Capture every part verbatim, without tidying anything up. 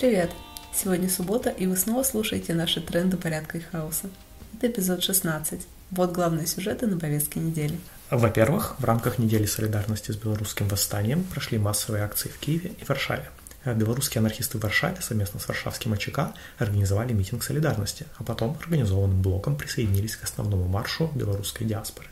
Привет! Сегодня суббота, и вы снова слушаете наши тренды порядка и хаоса. Это эпизод шестнадцать. Вот главные сюжеты на повестке недели. Во-первых, в рамках недели солидарности с белорусским восстанием прошли массовые акции в Киеве и Варшаве. Белорусские анархисты в Варшаве совместно с варшавским АЧК организовали митинг солидарности, а потом организованным блоком присоединились к основному маршу белорусской диаспоры.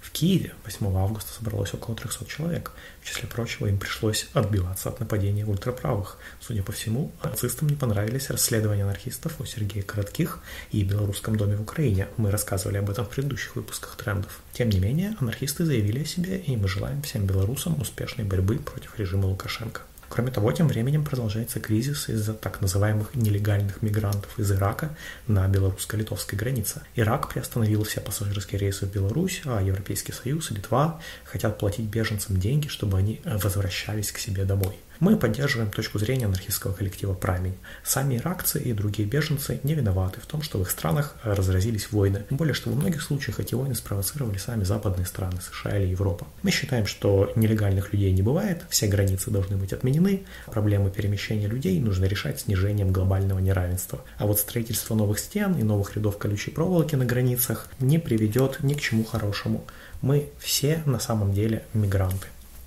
В Киеве восьмого августа собралось около трехсот человек. В числе прочего, им пришлось отбиваться от нападения ультраправых. Судя по всему, нацистам не понравились расследования анархистов у Сергея Коротких и Белорусском доме в Украине. Мы рассказывали об этом в предыдущих выпусках трендов. Тем не менее, анархисты заявили о себе, и мы желаем всем белорусам успешной борьбы против режима Лукашенко. Кроме того, тем временем продолжается кризис из-за так называемых нелегальных мигрантов из Ирака на белорусско-литовской границе. Ирак приостановил все пассажирские рейсы в Беларусь, а Европейский Союз и Литва хотят платить беженцам деньги, чтобы они возвращались к себе домой. Мы поддерживаем точку зрения анархистского коллектива «Прамень». Сами иракцы и другие беженцы не виноваты в том, что в их странах разразились войны. Тем более, что во многих случаях эти войны спровоцировали сами западные страны, США или Европа. Мы считаем, что нелегальных людей не бывает, все границы должны быть отменены, проблемы перемещения людей нужно решать снижением глобального неравенства. А вот строительство новых стен и новых рядов колючей проволоки на границах не приведет ни к чему хорошему. Мы все на самом деле мигранты.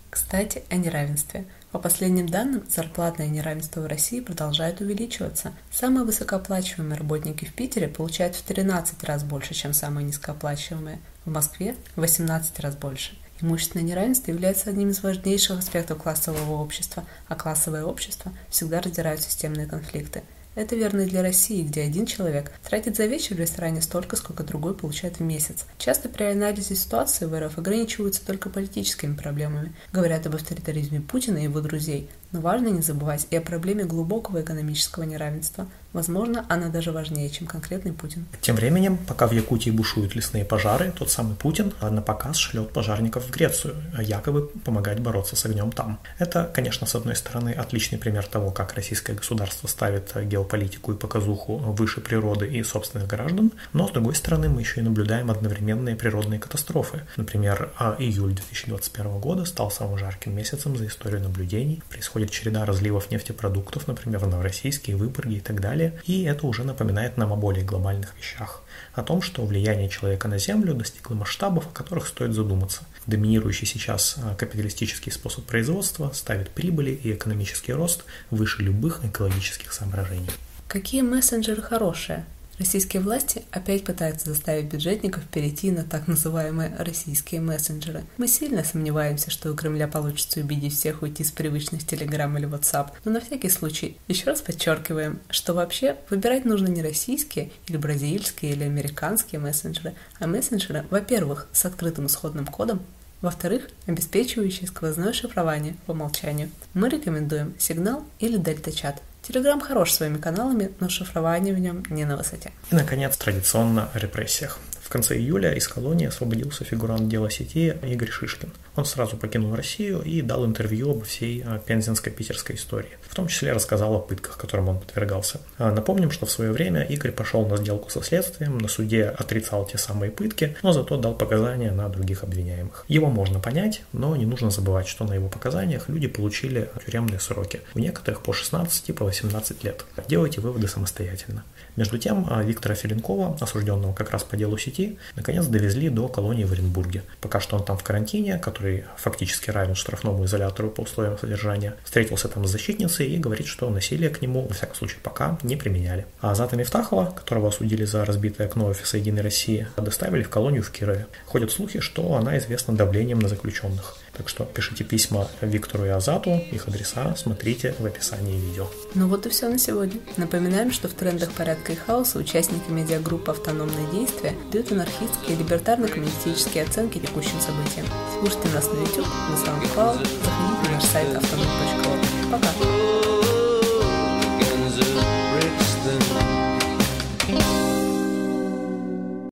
Кстати, о неравенстве. По последним данным, зарплатное неравенство в России продолжает увеличиваться. Самые высокооплачиваемые работники в Питере получают в тринадцать раз больше, чем самые низкооплачиваемые. В Москве – в восемнадцать раз больше. Имущественное неравенство является одним из важнейших аспектов классового общества, а классовое общество всегда раздирают системные конфликты. Это верно и для России, где один человек тратит за вечер в ресторане столько, сколько другой получает в месяц. Часто при анализе ситуации в РФ ограничиваются только политическими проблемами. Говорят об авторитаризме Путина и его друзей. Но важно не забывать и о проблеме глубокого экономического неравенства. Возможно, она даже важнее, чем конкретный Путин. Тем временем, пока в Якутии бушуют лесные пожары, тот самый Путин напоказ шлет пожарников в Грецию, якобы помогать бороться с огнем там. Это, конечно, с одной стороны, отличный пример того, как российское государство ставит геополитику и показуху выше природы и собственных граждан, но, с другой стороны, мы еще и наблюдаем одновременные природные катастрофы. Например, июль две тысячи двадцать первого года стал самым жарким месяцем за историю наблюдений. Происходит череда разливов нефтепродуктов, например, в Новороссийске, Выборге и так далее, и это уже напоминает нам о более глобальных вещах, о том, что влияние человека на Землю достигло масштабов, о которых стоит задуматься. Доминирующий сейчас капиталистический способ производства ставит прибыли и экономический рост выше любых экологических соображений. Какие мессенджеры хорошие? Российские власти опять пытаются заставить бюджетников перейти на так называемые российские мессенджеры. Мы сильно сомневаемся, что у Кремля получится убедить всех уйти с привычных Telegram или WhatsApp, но на всякий случай еще раз подчеркиваем, что вообще выбирать нужно не российские или бразильские или американские мессенджеры, а мессенджеры, во-первых, с открытым исходным кодом, во-вторых, обеспечивающие сквозное шифрование по умолчанию. Мы рекомендуем Signal или Delta Chat. Телеграм хорош своими каналами, но шифрование в нем не на высоте. И, наконец, традиционно о репрессиях. В конце июля из колонии освободился фигурант дела сети Игорь Шишкин. Он сразу покинул Россию и дал интервью обо всей пензенско-питерской истории. В том числе рассказал о пытках, которым он подвергался. Напомним, что в свое время Игорь пошел на сделку со следствием, на суде отрицал те самые пытки, но зато дал показания на других обвиняемых. Его можно понять, но не нужно забывать, что на его показаниях люди получили тюремные сроки. У некоторых по шестнадцать, по восемнадцать лет. Делайте выводы самостоятельно. Между тем, Виктора Филинкова, осужденного как раз по делу сети, наконец довезли до колонии в Оренбурге. Пока что он там в карантине, который фактически равен штрафному изолятору по условиям содержания. Встретился там с защитницей и говорит, что насилие к нему, во всяком случае, пока не применяли. А Азата Мифтахова, которого осудили за разбитое окно офиса «Единой России», доставили в колонию в Кирове. Ходят слухи, что она известна давлением на заключенных. Так что пишите письма Виктору и Азату, их адреса смотрите в описании видео. Ну вот и все на сегодня. Напоминаем, что в трендах порядка и хаоса участники медиагруппы «Автономные действия» дают анархистские и либертарно-коммунистические оценки текущим событиям. Слушайте нас на YouTube, на SoundCloud, заходите на наш сайт автономных